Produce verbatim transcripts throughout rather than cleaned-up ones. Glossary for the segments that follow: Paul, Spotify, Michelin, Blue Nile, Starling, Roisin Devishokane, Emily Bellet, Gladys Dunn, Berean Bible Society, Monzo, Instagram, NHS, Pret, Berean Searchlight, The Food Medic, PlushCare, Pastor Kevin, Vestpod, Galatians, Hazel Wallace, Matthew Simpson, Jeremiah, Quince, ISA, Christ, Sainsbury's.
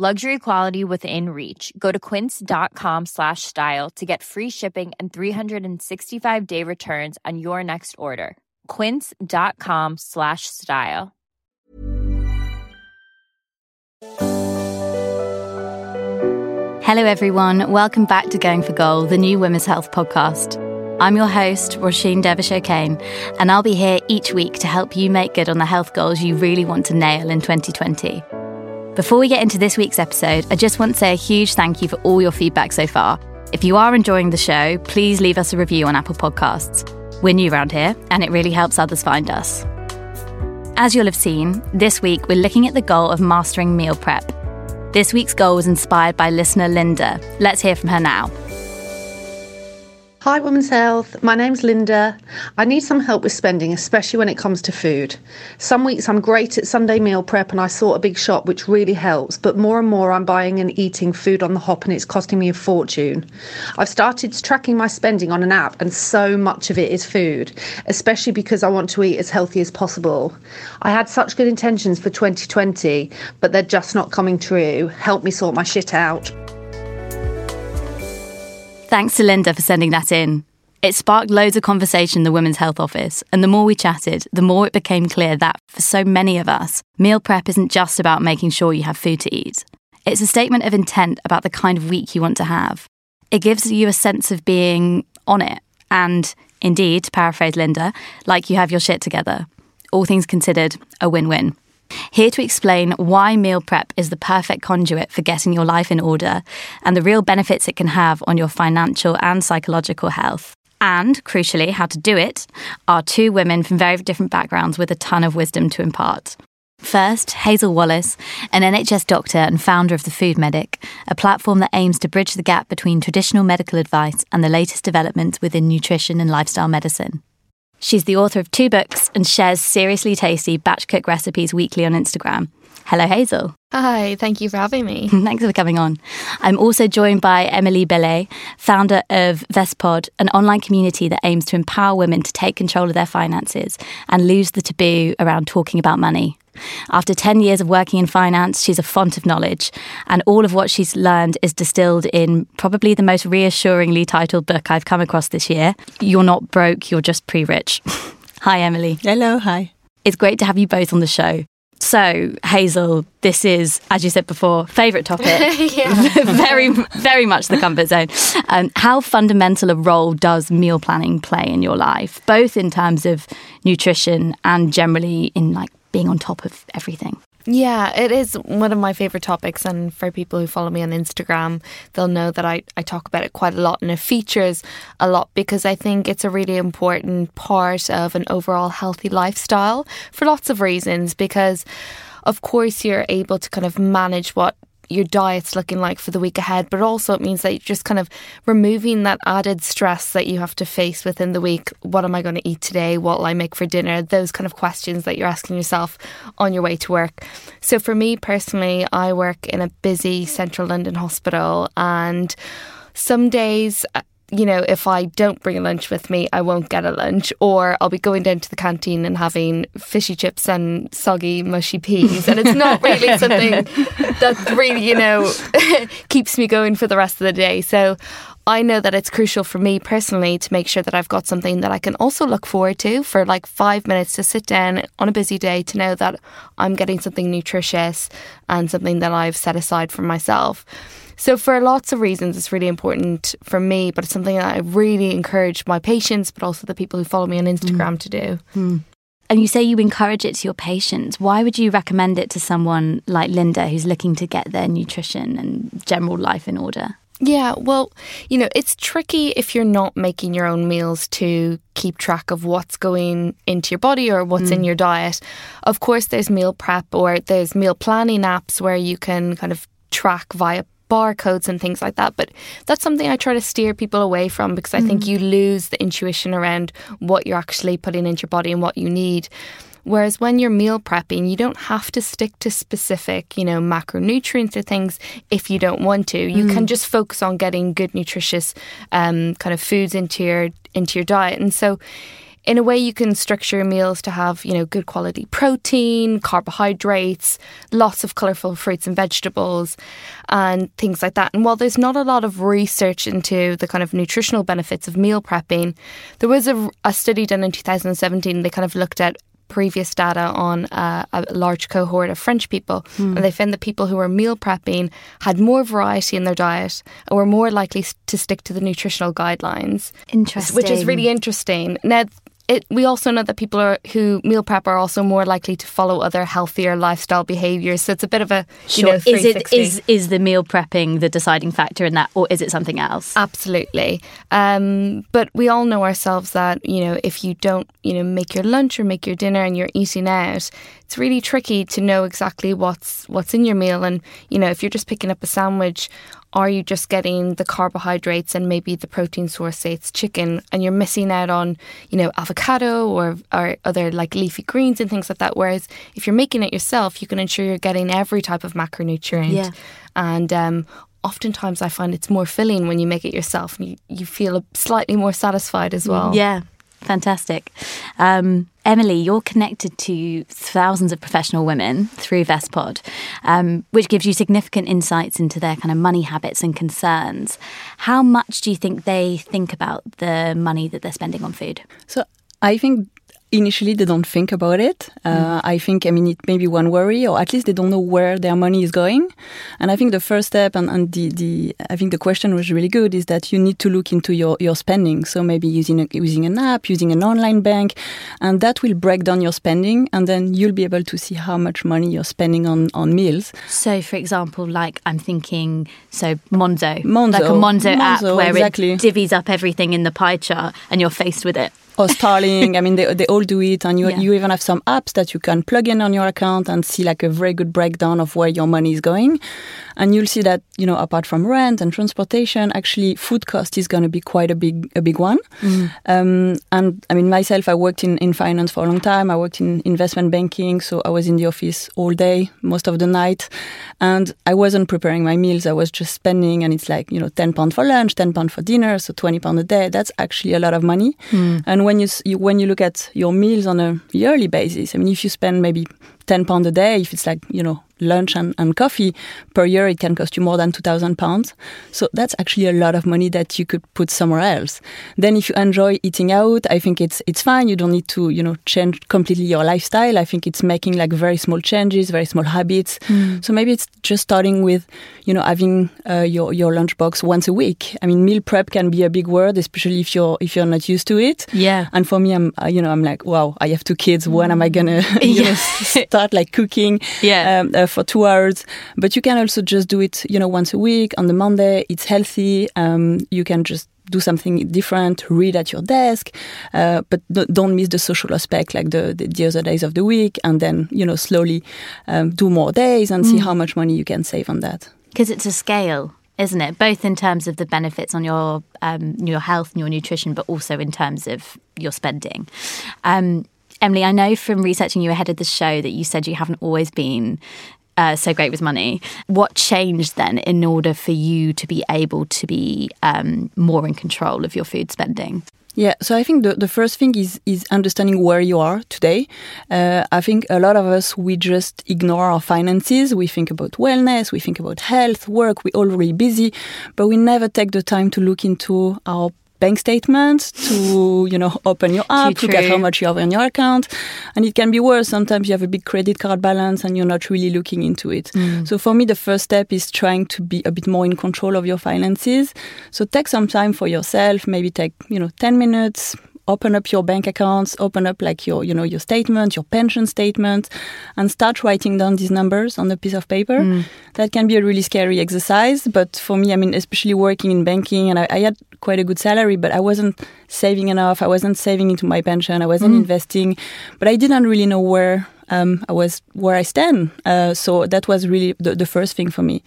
Luxury quality within reach. Go to quince.com slash style to get free shipping and three hundred sixty-five day returns on your next order. Quince.com slash style. Hello everyone, welcome back to Going for Goal, the new women's health podcast. I'm your host, Roisin Devishokane, and I'll be here each week to help you make good on the health goals you really want to nail in twenty twenty. Before we get into this week's episode, I just want to say a huge thank you for all your feedback so far. If you are enjoying the show, please leave us a review on Apple Podcasts. We're new around here, and it really helps others find us. As you'll have seen, this week we're looking at the goal of mastering meal prep. This week's goal was inspired by listener Linda. Let's hear from her now. Hi Women's Health, my name's Linda. I need some help with spending, especially when it comes to food. Some weeks I'm great at Sunday meal prep and I sort a big shop, which really helps, but more and more I'm buying and eating food on the hop and it's costing me a fortune. I've started tracking my spending on an app and so much of it is food, especially because I want to eat as healthy as possible. I had such good intentions for twenty twenty, but they're just not coming true. Help me sort my shit out. Thanks to Linda for sending that in. It sparked loads of conversation in the Women's Health Office, and the more we chatted, the more it became clear that, for so many of us, meal prep isn't just about making sure you have food to eat. It's a statement of intent about the kind of week you want to have. It gives you a sense of being on it, and, indeed, to paraphrase Linda, like you have your shit together. All things considered, a win-win. Here to explain why meal prep is the perfect conduit for getting your life in order and the real benefits it can have on your financial and psychological health, and, crucially, how to do it, are two women from very different backgrounds with a ton of wisdom to impart. First, Hazel Wallace, an N H S doctor and founder of The Food Medic, a platform that aims to bridge the gap between traditional medical advice and the latest developments within nutrition and lifestyle medicine. She's the author of two books and shares seriously tasty batch cook recipes weekly on Instagram. Hello, Hazel. Hi, thank you for having me. Thanks for coming on. I'm also joined by Emily Bellet, founder of Vestpod, an online community that aims to empower women to take control of their finances and lose the taboo around talking about money. After ten years of working in finance, she's a font of knowledge, and all of what she's learned is distilled in probably the most reassuringly titled book I've come across this year, You're Not Broke, You're Just Pre-Rich. Hi, Emily. Hello, hi. It's great to have you both on the show. So, Hazel, this is, as you said before, favourite topic. very, very much the comfort zone. Um, how fundamental a role does meal planning play in your life, both in terms of nutrition and generally in like being on top of everything? Yeah, it is one of my favourite topics, and for people who follow me on Instagram, they'll know that I, I talk about it quite a lot, and it features a lot because I think it's a really important part of an overall healthy lifestyle for lots of reasons, because of course you're able to kind of manage what your diet's looking like for the week ahead, but also it means that you're just kind of removing that added stress that you have to face within the week. What am I going to eat today? What will I make for dinner? Those kind of questions that you're asking yourself on your way to work. So for me personally, I work in a busy central London hospital, and some days, you know, if I don't bring a lunch with me, I won't get a lunch, or I'll be going down to the canteen and having fishy chips and soggy, mushy peas. And it's not really something that really, you know, keeps me going for the rest of the day. So I know that it's crucial for me personally to make sure that I've got something that I can also look forward to for like five minutes to sit down on a busy day to know that I'm getting something nutritious and something that I've set aside for myself. So for lots of reasons, it's really important for me, but it's something that I really encourage my patients, but also the people who follow me on Instagram mm. to do. Mm. And you say you encourage it to your patients. Why would you recommend it to someone like Linda who's looking to get their nutrition and general life in order? Yeah, well, you know, it's tricky if you're not making your own meals to keep track of what's going into your body or what's mm. in your diet. Of course, there's meal prep or there's meal planning apps where you can kind of track via barcodes and things like that. But that's something I try to steer people away from because I mm. think you lose the intuition around what you're actually putting into your body and what you need. Whereas when you're meal prepping, you don't have to stick to specific, you know, macronutrients or things if you don't want to. You mm. can just focus on getting good, nutritious um, kind of foods into your into your diet. And so in a way, you can structure your meals to have, you know, good quality protein, carbohydrates, lots of colourful fruits and vegetables and things like that. And while there's not a lot of research into the kind of nutritional benefits of meal prepping, there was a, a study done in two thousand seventeen. They kind of looked at previous data on uh, a large cohort of French people mm. and they found that people who were meal prepping had more variety in their diet and were more likely to stick to the nutritional guidelines. Interesting. Which is really interesting. Now, it, we also know that people are, who meal prep are also more likely to follow other healthier lifestyle behaviours. So it's a bit of a, you sure. know, three sixty. Is, it, is, is the meal prepping the deciding factor in that, or is it something else? Absolutely. Um, but we all know ourselves that, you know, if you don't, you know, make your lunch or make your dinner and you're eating out, it's really tricky to know exactly what's what's in your meal. And, you know, if you're just picking up a sandwich, are you just getting the carbohydrates and maybe the protein source, say it's chicken, and you're missing out on, you know, avocado or, or other like leafy greens and things like that. Whereas if you're making it yourself, you can ensure you're getting every type of macronutrient. Yeah. And um, oftentimes I find it's more filling when you make it yourself and you, you feel slightly more satisfied as well. Yeah. Fantastic. Um, Emily, you're connected to thousands of professional women through Vestpod, um, which gives you significant insights into their kind of money habits and concerns. How much do you think they think about the money that they're spending on food? So I think initially they don't think about it. Uh, mm. I think, I mean, it may be one worry, or at least they don't know where their money is going. And I think the first step, and, and the, the I think the question was really good, is that you need to look into your, your spending. So maybe using, a, using an app, using an online bank, and that will break down your spending. And then you'll be able to see how much money you're spending on, on meals. So, for example, like I'm thinking, so Monzo. Monzo. Like a Monzo, Monzo app where exactly. it divvies up everything in the pie chart and you're faced with it. Or Starling, I mean, they they all do it. And you yeah. you even have some apps that you can plug in on your account and see like a very good breakdown of where your money is going. And you'll see that, you know, apart from rent and transportation, actually food cost is going to be quite a big a big one. Mm. Um, and I mean, myself, I worked in, in finance for a long time. I worked in investment banking. So I was in the office all day, most of the night. And I wasn't preparing my meals. I was just spending. And it's like, you know, ten pounds for lunch, ten pounds for dinner. So twenty pounds a day. That's actually a lot of money. Mm. And when you, you when you look at your meals on a yearly basis, I mean, if you spend maybe ten pounds a day, if it's like, you know, lunch and, and coffee per year, it can cost you more than two thousand pounds. So that's actually a lot of money that you could put somewhere else. Then if you enjoy eating out, I think it's it's fine. You don't need to, you know, change completely your lifestyle. I think it's making like very small changes, very small habits. Mm. So maybe it's just starting with, you know, having uh, your, your lunchbox once a week. I mean, meal prep can be a big word, especially if you're if you're not used to it. Yeah. And for me, I'm, you know, I'm like, wow, I have two kids. When am I going to yes. start like cooking? Yeah. Um, uh, for two hours, but you can also just do it, you know, once a week on the Monday. It's healthy. Um, you can just do something different, read at your desk, uh, but don't miss the social aspect, like the, the, the other days of the week. And then, you know, slowly um, do more days and mm. see how much money you can save on that. Because it's a scale, isn't it? Both in terms of the benefits on your, um, your health and your nutrition, but also in terms of your spending. Um, Emily, I know from researching you ahead of the show that you said you haven't always been Uh, so great with money. What changed then in order for you to be able to be um, more in control of your food spending? Yeah, so I think the, the first thing is is understanding where you are today. Uh, I think a lot of us, we just ignore our finances. We think about wellness, we think about health, work, we're all really busy, but we never take the time to look into our bank statement to, you know, open your app, look at how much you have in your account. And it can be worse. Sometimes you have a big credit card balance and you're not really looking into it. Mm. So for me, the first step is trying to be a bit more in control of your finances. So take some time for yourself, maybe take, you know, ten minutes, open up your bank accounts, open up like your, you know, your statement, your pension statement, and start writing down these numbers on a piece of paper. Mm. That can be a really scary exercise. But for me, I mean, especially working in banking, and I, I had quite a good salary, but I wasn't saving enough. I wasn't saving into my pension. I wasn't mm. investing, but I didn't really know where Um, I was where I stand. Uh, so that was really the, the first thing for me.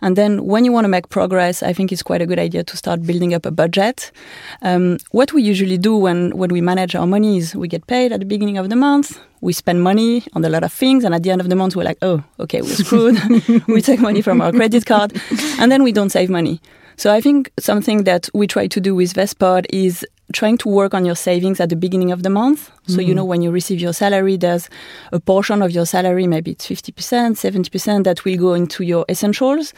And then when you want to make progress, I think it's quite a good idea to start building up a budget. Um, what we usually do when, when we manage our money is we get paid at the beginning of the month. We spend money on a lot of things. And at the end of the month, we're like, oh, okay, we're screwed. We take money from our credit card. And then we don't save money. So I think something that we try to do with Vestpod is trying to work on your savings at the beginning of the month. So, mm. you know, when you receive your salary, there's a portion of your salary, maybe it's fifty percent, seventy percent that will go into your essentials,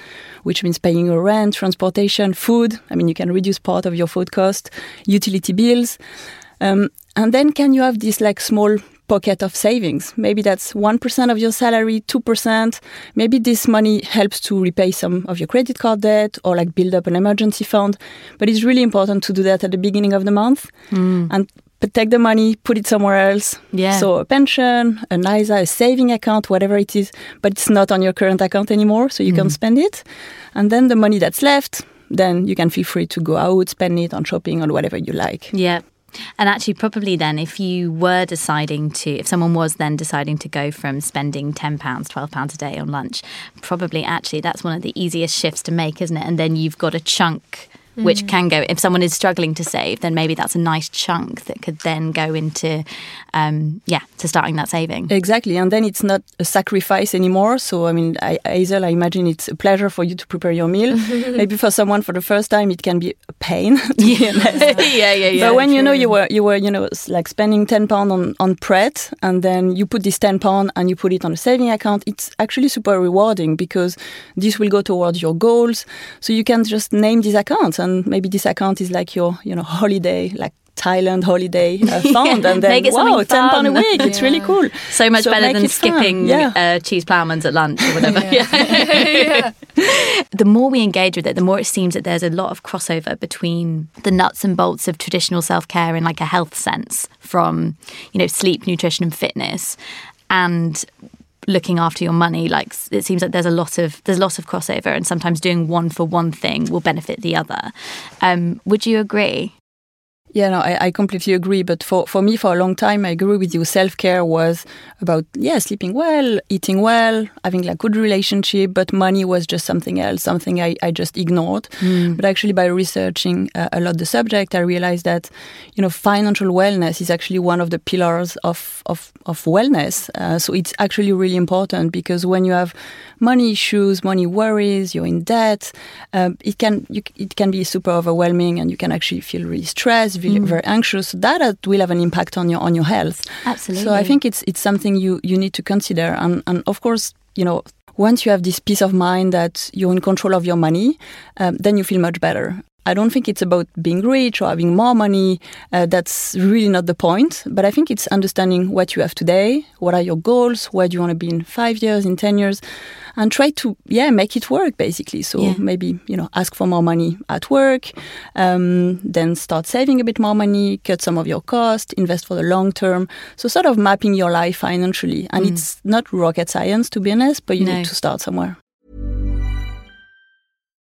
which means paying your rent, transportation, food. I mean, you can reduce part of your food cost, utility bills. Um, and then can you have this like small pocket of savings? Maybe that's one percent of your salary, two percent. Maybe this money helps to repay some of your credit card debt or like build up an emergency fund. But it's really important to do that at the beginning of the month mm. and take the money, put it somewhere else. Yeah. So a pension, an I S A, a saving account, whatever it is, but it's not on your current account anymore, so you mm. can spend it. And then the money that's left, then you can feel free to go out, spend it on shopping, on whatever you like. Yeah. And actually, probably then, if you were deciding to, if someone was then deciding to go from spending ten pounds, twelve pounds a day on lunch, probably actually that's one of the easiest shifts to make, isn't it? And then you've got a chunk mm. which can go, if someone is struggling to save, then maybe that's a nice chunk that could then go into, um, yeah, to starting that saving. Exactly. And then it's not a sacrifice anymore. So, I mean, I, Hazel, I imagine it's a pleasure for you to prepare your meal. Maybe for someone for the first time, it can be a pain. yeah. yeah, yeah, yeah. But when true. you know you were, you were, you know, like spending ten pounds on, on Pret, and then you put this ten pounds and you put it on a saving account, it's actually super rewarding because this will go towards your goals. So you can just name these accounts. And maybe this account is like your, you know, holiday, like Thailand holiday uh, fund. yeah, and then, wow, ten pounds a week. It's yeah. really cool. So much so better than skipping yeah. uh, cheese ploughmans at lunch or whatever. yeah. yeah. yeah. The more we engage with it, the more it seems that there's a lot of crossover between the nuts and bolts of traditional self-care in like a health sense from, you know, sleep, nutrition and fitness and looking after your money. Like it seems like there's a lot of there's lots of crossover, and sometimes doing one for one thing will benefit the other. Um, would you agree? Yeah, no, I, I completely agree. But for, for me, for a long time, I agree with you. Self-care was about, yeah, sleeping well, eating well, having like good relationship. But money was just something else, something I, I just ignored. Mm. But actually, by researching uh, a lot the subject, I realized that, you know, financial wellness is actually one of the pillars of, of, of wellness. Uh, so it's actually really important because when you have money issues, money worries, you're in debt, um, it can you, it can be super overwhelming and you can actually feel really stressed, very anxious. That will have an impact on your on your health. Absolutely. So I think it's it's something you, you need to consider. And and of course, you know, once you have this peace of mind that you're in control of your money, um, then you feel much better. I don't think it's about being rich or having more money. Uh, that's really not the point. But I think it's understanding what you have today, what are your goals, where do you want to be in five years, in ten years, and try to, yeah, make it work, basically. So yeah. maybe, you know, ask for more money at work, um, then start saving a bit more money, cut some of your costs, invest for the long term. So sort of mapping your life financially. And mm. it's not rocket science, to be honest, but you no. need to start somewhere.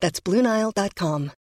That's Blue Nile dot com.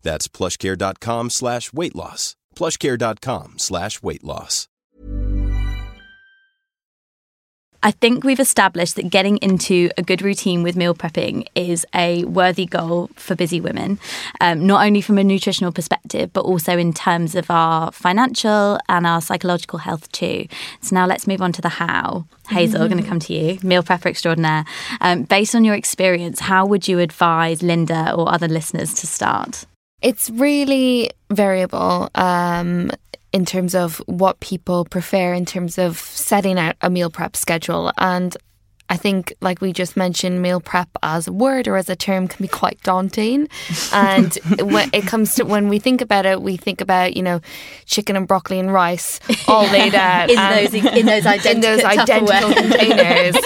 That's plushcare.com slash weight loss. plushcare.com slash weight loss. I think we've established that getting into a good routine with meal prepping is a worthy goal for busy women, um, not only from a nutritional perspective, but also in terms of our financial and our psychological health too. So now let's move on to the how. Hazel, mm-hmm. we're going to come to you, meal prepper extraordinaire. Um, based on your experience, how would you advise Linda or other listeners to start? It's really variable um, in terms of what people prefer in terms of setting out a meal prep schedule. And I think, like we just mentioned, meal prep as a word or as a term can be quite daunting. And when it comes to when we think about it, we think about, you know, chicken and broccoli and rice all laid out. in, those, in those identical, in those identical containers.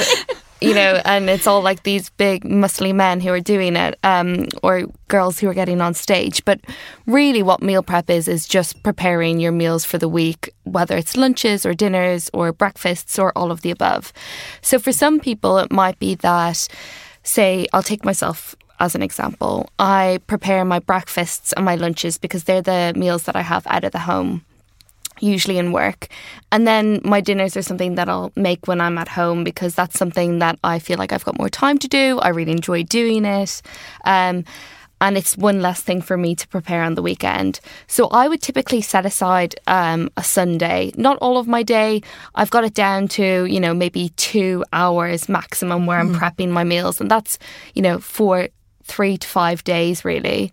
You know, and it's all like these big muscly men who are doing it, um, or girls who are getting on stage. But really what meal prep is, is just preparing your meals for the week, whether it's lunches or dinners or breakfasts or all of the above. So for some people, it might be that, say, I'll take myself as an example. I prepare my breakfasts and my lunches because they're the meals that I have out of the home, usually in work. And then my dinners are something that I'll make when I'm at home because that's something that I feel like I've got more time to do. I really enjoy doing it. Um, and it's one less thing for me to prepare on the weekend. So I would typically set aside um, a Sunday. Not all of my day. I've got it down to, you know, maybe two hours maximum where I'm mm. prepping my meals. And that's, you know, for three to five days really.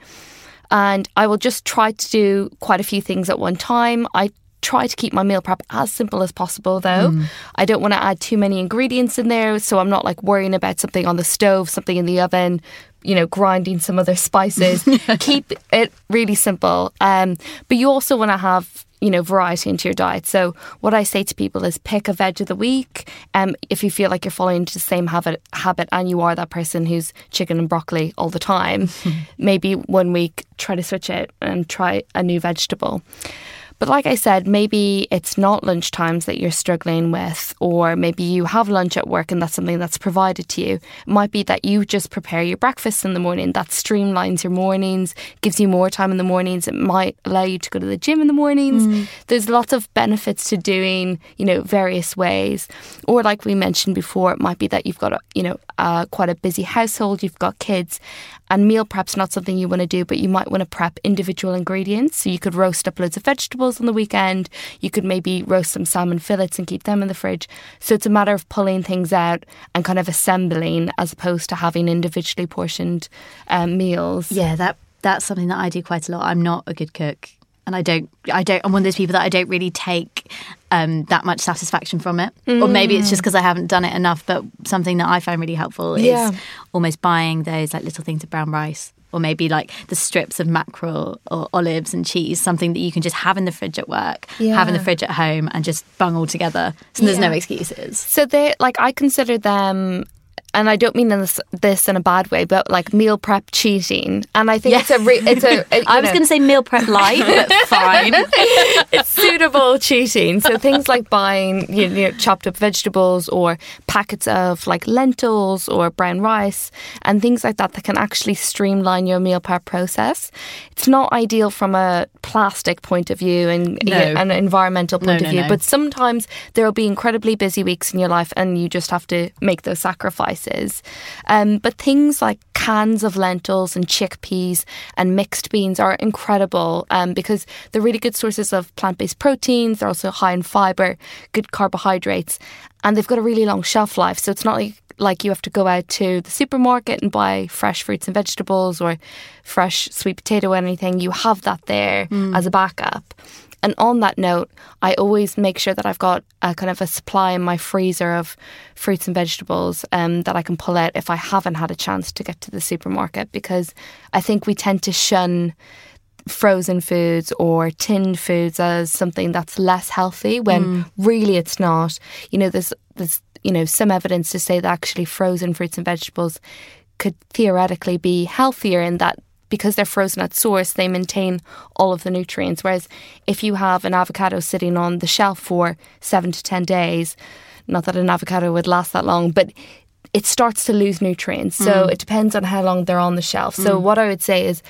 And I will just try to do quite a few things at one time. I try to keep my meal prep as simple as possible though. Mm. I don't want to add too many ingredients in there, so I'm not like worrying about something on the stove, something in the oven, you know, grinding some other spices. Keep it really simple. Um, but you also want to have, you know, variety into your diet. So what I say to people is pick a veg of the week. Um, if you feel like you're falling into the same habit, habit and you are that person who's chicken and broccoli all the time, maybe one week try to switch it and try a new vegetable. But like I said, maybe it's not lunchtimes that you're struggling with, or maybe you have lunch at work and that's something that's provided to you. It might be that you just prepare your breakfast in the morning. That streamlines your mornings, gives you more time in the mornings. It might allow you to go to the gym in the mornings. Mm. There's lots of benefits to doing, you know, various ways. Or like we mentioned before, it might be that you've got, a, you know, uh, quite a busy household, you've got kids. And meal prep's not something you want to do, but you might want to prep individual ingredients. So you could roast up loads of vegetables on the weekend. You could maybe roast some salmon fillets and keep them in the fridge. So it's a matter of pulling things out and kind of assembling as opposed to having individually portioned um, meals. Yeah, that that's something that I do quite a lot. I'm not a good cook. And I don't, I don't, I'm one of those people that I don't really take um, that much satisfaction from it. Mm. Or maybe it's just because I haven't done it enough. But something that I find really helpful yeah. is almost buying those like little things of brown rice, or maybe like the strips of mackerel or olives and cheese, something that you can just have in the fridge at work, yeah. have in the fridge at home and just bung all together. So there's yeah. no excuses. So they're like, I consider them. And I don't mean this, this in a bad way, but like meal prep cheating. And I think yes. it's a... Re- it's a it, I was going to say meal prep light, but fine. It's suitable cheating. So things like buying you know, chopped up vegetables or packets of like lentils or brown rice and things like that that can actually streamline your meal prep process. It's not ideal from a plastic point of view and no. you know, an environmental point no, of no, view, no. but sometimes there will be incredibly busy weeks in your life and you just have to make those sacrifices. places. Um, but things like cans of lentils and chickpeas and mixed beans are incredible um, because they're really good sources of plant-based proteins. They're also high in fibre, good carbohydrates, and they've got a really long shelf life. So it's not like like you have to go out to the supermarket and buy fresh fruits and vegetables or fresh sweet potato or anything. You have that there mm. as a backup. And on that note, I always make sure that I've got a kind of a supply in my freezer of fruits and vegetables um, that I can pull out if I haven't had a chance to get to the supermarket, because I think we tend to shun frozen foods or tinned foods as something that's less healthy when mm. really it's not. You know, there's there's you know, some evidence to say that actually frozen fruits and vegetables could theoretically be healthier in that because they're frozen at source, they maintain all of the nutrients. Whereas if you have an avocado sitting on the shelf for seven to ten days, not that an avocado would last that long, but it starts to lose nutrients. So mm. it depends on how long they're on the shelf. So mm. what I would say is,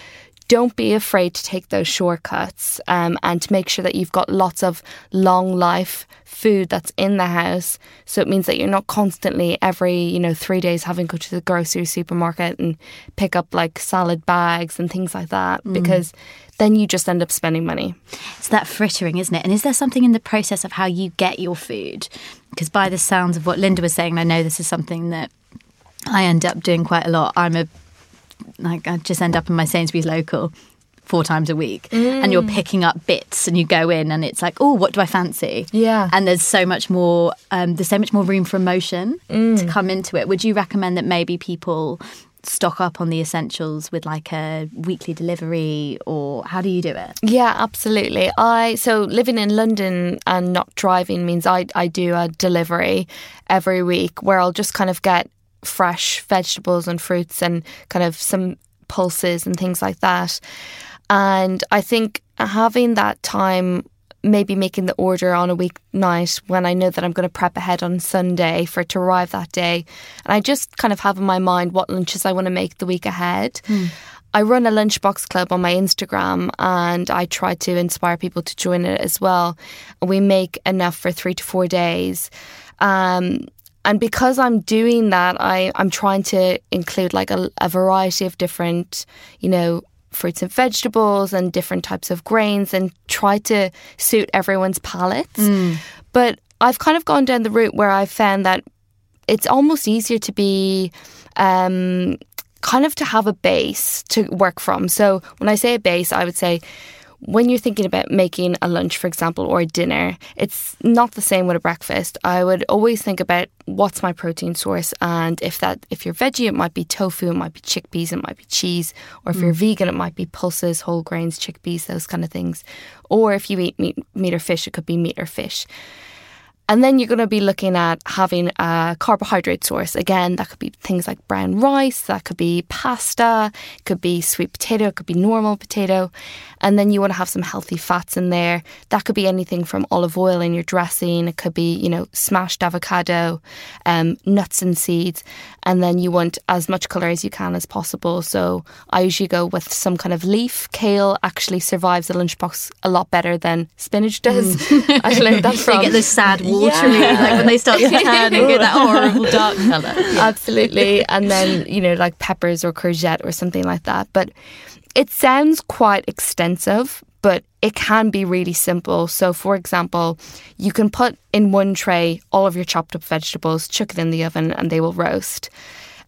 don't be afraid to take those shortcuts um, and to make sure that you've got lots of long life food that's in the house. So it means that you're not constantly every, you know, three days having to go to the grocery supermarket and pick up like salad bags and things like that, mm. because then you just end up spending money. It's that frittering, isn't it? And is there something in the process of how you get your food? Because by the sounds of what Linda was saying, and I know this is something that I end up doing quite a lot. I'm a Like I just end up in my Sainsbury's local four times a week mm. and you're picking up bits and you go in and it's like, oh, what do I fancy? Yeah. And there's so much more, um, there's so much more room for emotion mm. to come into it. Would you recommend that maybe people stock up on the essentials with like a weekly delivery, or how do you do it? Yeah, absolutely. I so living in London and not driving means I, I do a delivery every week where I'll just kind of get fresh vegetables and fruits and kind of some pulses and things like that. And I think having that time, maybe making the order on a weeknight when I know that I'm going to prep ahead on Sunday for it to arrive that day. And I just kind of have in my mind what lunches I want to make the week ahead. Mm. I run a lunchbox club on my Instagram and I try to inspire people to join it as well. We make enough for three to four days. Um, And because I'm doing that, I, I'm trying to include like a, a variety of different, you know, fruits and vegetables and different types of grains and try to suit everyone's palates. Mm. But I've kind of gone down the route where I've found that it's almost easier to be... Um, kind of to have a base to work from. So when I say a base, I would say... when you're thinking about making a lunch, for example, or a dinner, it's not the same with a breakfast. I would always think about what's my protein source, and if that if you're veggie, it might be tofu, it might be chickpeas, it might be cheese, or if mm. you're vegan, it might be pulses, whole grains, chickpeas, those kind of things. Or if you eat meat, meat or fish, it could be meat or fish. And then you're going to be looking at having a carbohydrate source. Again, that could be things like brown rice, that could be pasta, it could be sweet potato, it could be normal potato. And then you want to have some healthy fats in there. That could be anything from olive oil in your dressing. It could be, you know, smashed avocado, um, nuts and seeds. And then you want as much colour as you can as possible. So I usually go with some kind of leaf. Kale actually survives a lunchbox a lot better than spinach does. Mm. I learned that from... you get this sad watery, yeah. like when they start to turn and get that horrible dark colour. Yeah. Absolutely. And then, you know, like peppers or courgette or something like that. But... it sounds quite extensive, but it can be really simple. So, for example, you can put in one tray all of your chopped up vegetables, chuck it in the oven, and they will roast.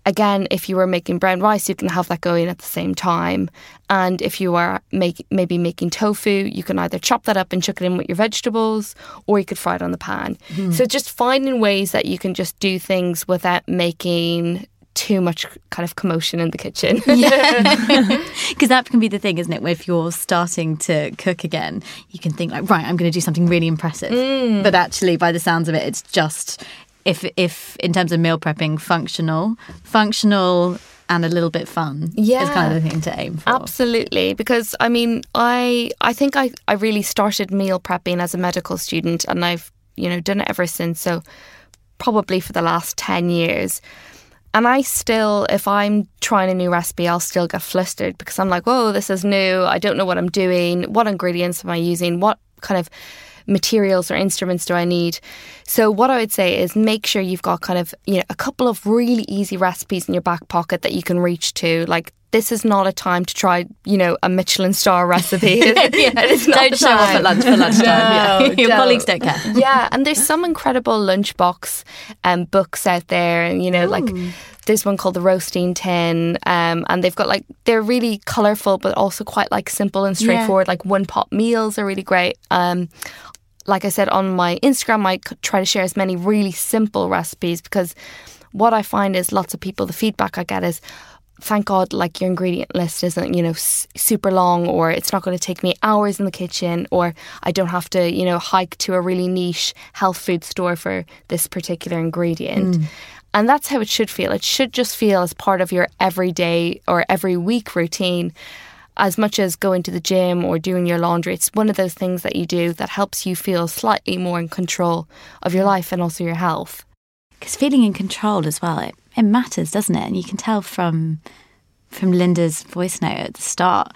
Again, if you were making brown rice, you can have that going at the same time. And if you are make, maybe making tofu, you can either chop that up and chuck it in with your vegetables, or you could fry it on the pan. Mm. So just finding ways that you can just do things without making... too much kind of commotion in the kitchen. Yeah, because that can be the thing, isn't it? If you're starting to cook again, you can think like, right, I'm going to do something really impressive. Mm. But actually, by the sounds of it, it's just, if if in terms of meal prepping, functional, functional and a little bit fun yeah. is kind of the thing to aim for. Absolutely, because I mean, I I think I, I really started meal prepping as a medical student, and I've, you know, done it ever since. So probably for the last ten years. And I still, if I'm trying a new recipe, I'll still get flustered because I'm like, whoa, this is new. I don't know what I'm doing. What ingredients am I using? What kind of materials or instruments do I need? So what I would say is make sure you've got kind of, you know, a couple of really easy recipes in your back pocket that you can reach to. Like, this is not a time to try, you know, a Michelin star recipe. yeah, it's not don't show up at lunch for lunchtime. No, yeah. Your don't. colleagues don't care. Yeah, and there's some incredible lunchbox um, books out there, and you know, Ooh. like there's one called The Roasting Tin, um, and they've got like they're really colourful, but also quite like simple and straightforward. Yeah. Like one pot meals are really great. Um, like I said on my Instagram, I try to share as many really simple recipes, because what I find is lots of people, the feedback I get is, thank God, like, your ingredient list isn't, you know, s- super long, or it's not going to take me hours in the kitchen, or I don't have to, you know, hike to a really niche health food store for this particular ingredient. Mm. And that's how it should feel. It should just feel as part of your everyday or every week routine, as much as going to the gym or doing your laundry. It's one of those things that you do that helps you feel slightly more in control of your life and also your health. Because feeling in control as well, it, it matters, doesn't it? And you can tell from from Linda's voice note at the start,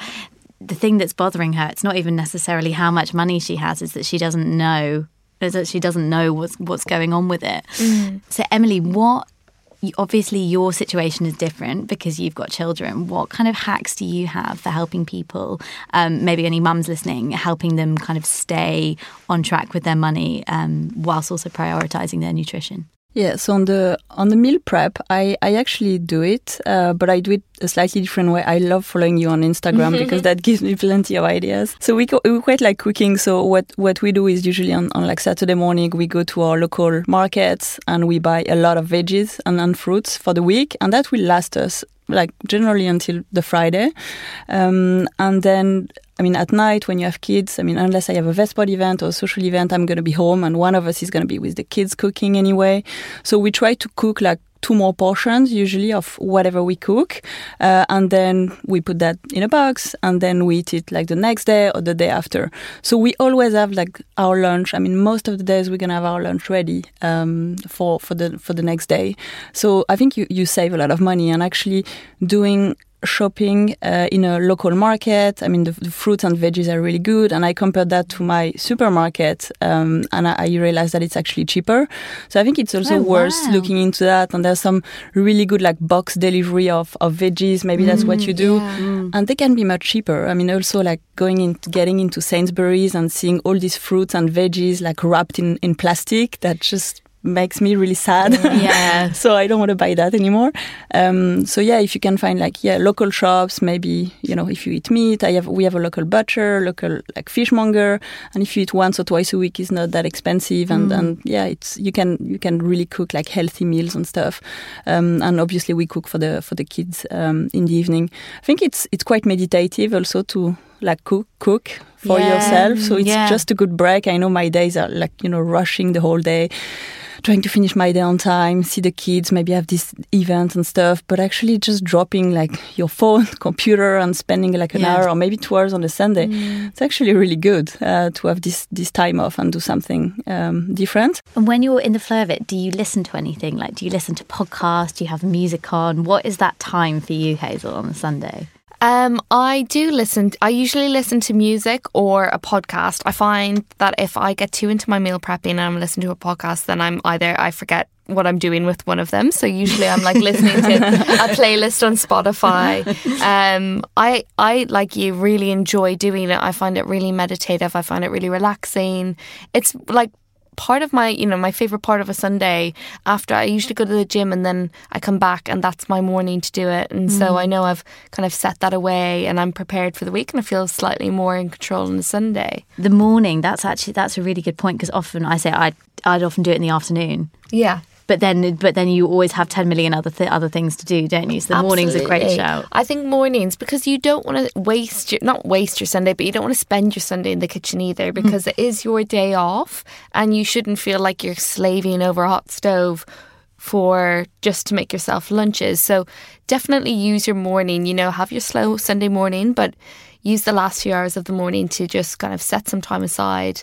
the thing that's bothering her, it's not even necessarily how much money she has, is that she doesn't know, is that she doesn't know what's, what's going on with it. Mm. So Emily, what, obviously your situation is different because you've got children. What kind of hacks do you have for helping people, um, maybe any mums listening, helping them kind of stay on track with their money um, whilst also prioritising their nutrition? Yeah, so on the on the meal prep, I, I actually do it, uh, but I do it a slightly different way. I love following you on Instagram because that gives me plenty of ideas. So we co- we quite like cooking. So what, what we do is usually on, on like Saturday morning, we go to our local markets and we buy a lot of veggies and, and fruits for the week, and that will last us like generally until the Friday, um, and then. I mean, at night when you have kids, I mean, unless I have a Vestpod event or a social event, I'm going to be home, and one of us is going to be with the kids cooking anyway. So we try to cook like two more portions usually of whatever we cook. Uh, and then we put that in a box, and then we eat it like the next day or the day after. So we always have like our lunch. I mean, most of the days we're going to have our lunch ready um, for, for the for the next day. So I think you, you save a lot of money, and actually doing shopping uh, in a local market. I mean, the, the fruits and veggies are really good, and I compared that to my supermarket, um, and I, I realized that it's actually cheaper. So I think it's also oh, worth wow. looking into that. And there's some really good like box delivery of, of veggies. Maybe that's mm, what you do, yeah. mm. and they can be much cheaper. I mean, also like going in, getting into Sainsbury's and seeing all these fruits and veggies like wrapped in, in plastic. That just makes me really sad. Yeah. So I don't want to buy that anymore. Um, so yeah, if you can find like yeah local shops, maybe, you know, if you eat meat, I have we have a local butcher, local like fishmonger, and if you eat once or twice a week, it's not that expensive, and, mm. and yeah, it's you can you can really cook like healthy meals and stuff. Um, and obviously we cook for the for the kids um, in the evening. I think it's it's quite meditative also to like cook cook for yeah. yourself. So it's yeah. just a good break. I know my days are like, you know, rushing the whole day, trying to finish my day on time, see the kids, maybe have this event and stuff, but actually just dropping like your phone, computer, and spending like an yeah. hour or maybe two hours on a Sunday. Mm. It's actually really good uh, to have this, this time off and do something um, different. And when you're in the flow of it, do you listen to anything? Like, do you listen to podcasts? Do you have music on? What is that time for you, Hazel, on a Sunday? Um, I do listen. I usually listen to music or a podcast. I find that if I get too into my meal prepping and I'm listening to a podcast, then I'm either I forget what I'm doing with one of them. So usually I'm like listening to a playlist on Spotify. Um, I I like you really enjoy doing it. I find it really meditative. I find it really relaxing. It's like part of my, you know, my favourite part of a Sunday. After, I usually go to the gym and then I come back and that's my morning to do it. And mm. so I know I've kind of set that away and I'm prepared for the week, and I feel slightly more in control on the Sunday. The morning, that's actually, that's a really good point, because often I say I'd, I'd often do it in the afternoon. Yeah. But then, but then you always have ten million other th- other things to do, don't you? So the Absolutely. morning's a great shout. I think mornings, because you don't want to waste your, not waste your Sunday, but you don't want to spend your Sunday in the kitchen either, because mm. it is your day off, and you shouldn't feel like you're slaving over a hot stove for just to make yourself lunches. So definitely use your morning, you know, have your slow Sunday morning, but use the last few hours of the morning to just kind of set some time aside,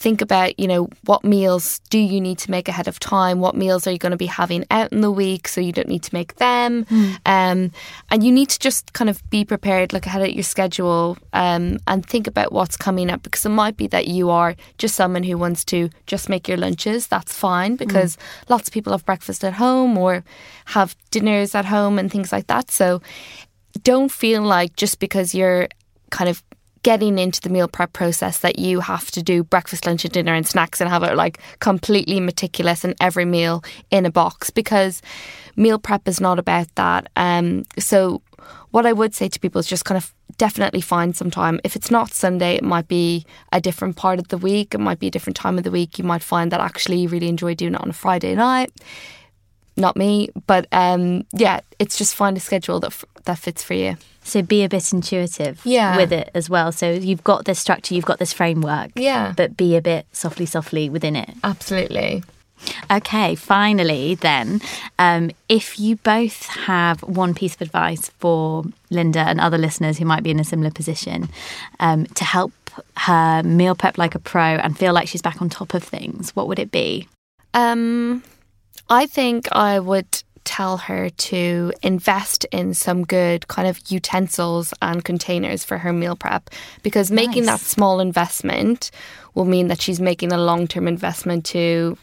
think about, you know, what meals do you need to make ahead of time? What meals are you going to be having out in the week so you don't need to make them? Mm. Um, and you need to just kind of be prepared, look ahead at your schedule um, and think about what's coming up, because it might be that you are just someone who wants to just make your lunches. That's fine, because mm. lots of people have breakfast at home or have dinners at home and things like that. So don't feel like just because you're kind of getting into the meal prep process that you have to do breakfast, lunch and dinner and snacks and have it like completely meticulous and every meal in a box, because meal prep is not about that. Um, so what I would say to people is just kind of definitely find some time. If it's not Sunday, it might be a different part of the week. It might be a different time of the week. You might find that actually you really enjoy doing it on a Friday night. Not me, but um, yeah, it's just find a schedule that f- that fits for you. So be a bit intuitive yeah. with it as well. So you've got this structure, you've got this framework, yeah. but be a bit softly, softly within it. Absolutely. Okay, finally then, um, if you both have one piece of advice for Linda and other listeners who might be in a similar position um, to help her meal prep like a pro and feel like she's back on top of things, what would it be? Um... I think I would tell her to invest in some good kind of utensils and containers for her meal prep, because making nice. that small investment will mean that she's making a long-term investment to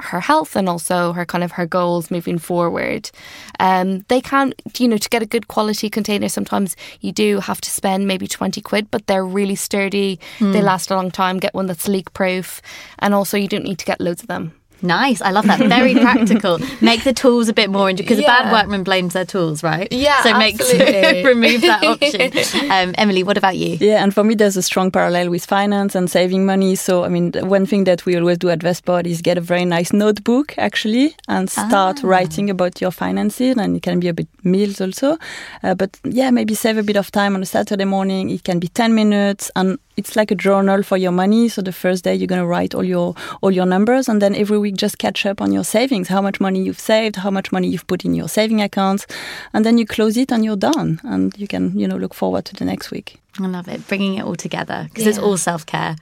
her health and also her kind of her goals moving forward. Um, they can, you know, to get a good quality container, sometimes you do have to spend maybe twenty quid, but they're really sturdy. Mm. They last a long time. Get one that's leak-proof. And also you don't need to get loads of them. Nice, I love that. Very practical. Make the tools a bit more enjoyable, because yeah. a bad workman blames their tools, right? Yeah, so make sure remove that option. Um, Emily, what about you? Yeah, and for me, there's a strong parallel with finance and saving money. So, I mean, one thing that we always do at Vestpod is get a very nice notebook, actually, and start ah. writing about your finances, and it can be a bit meals also. Uh, but yeah, maybe save a bit of time on a Saturday morning. It can be ten minutes, and it's like a journal for your money. So the first day you're going to write all your all your numbers, and then every week just catch up on your savings, how much money you've saved, how much money you've put in your saving accounts, and then you close it and you're done, and you can, you know, look forward to the next week. I love it, bringing it all together, because yeah. it's all self-care.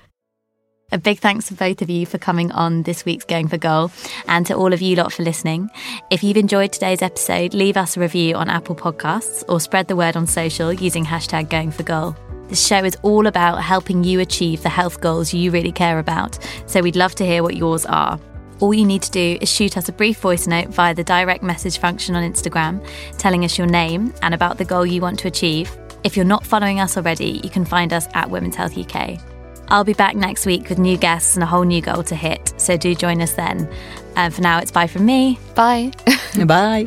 A big thanks to both of you for coming on this week's Going for Goal, and to all of you lot for listening. If you've enjoyed today's episode, leave us a review on Apple Podcasts or spread the word on social using hashtag Going for Goal. This show is all about helping you achieve the health goals you really care about, so we'd love to hear what yours are. All you need to do is shoot us a brief voice note via the direct message function on Instagram, telling us your name and about the goal you want to achieve. If you're not following us already, you can find us at Women's Health U K. I'll be back next week with new guests and a whole new goal to hit, so do join us then. And for now, it's bye from me. Bye. Bye.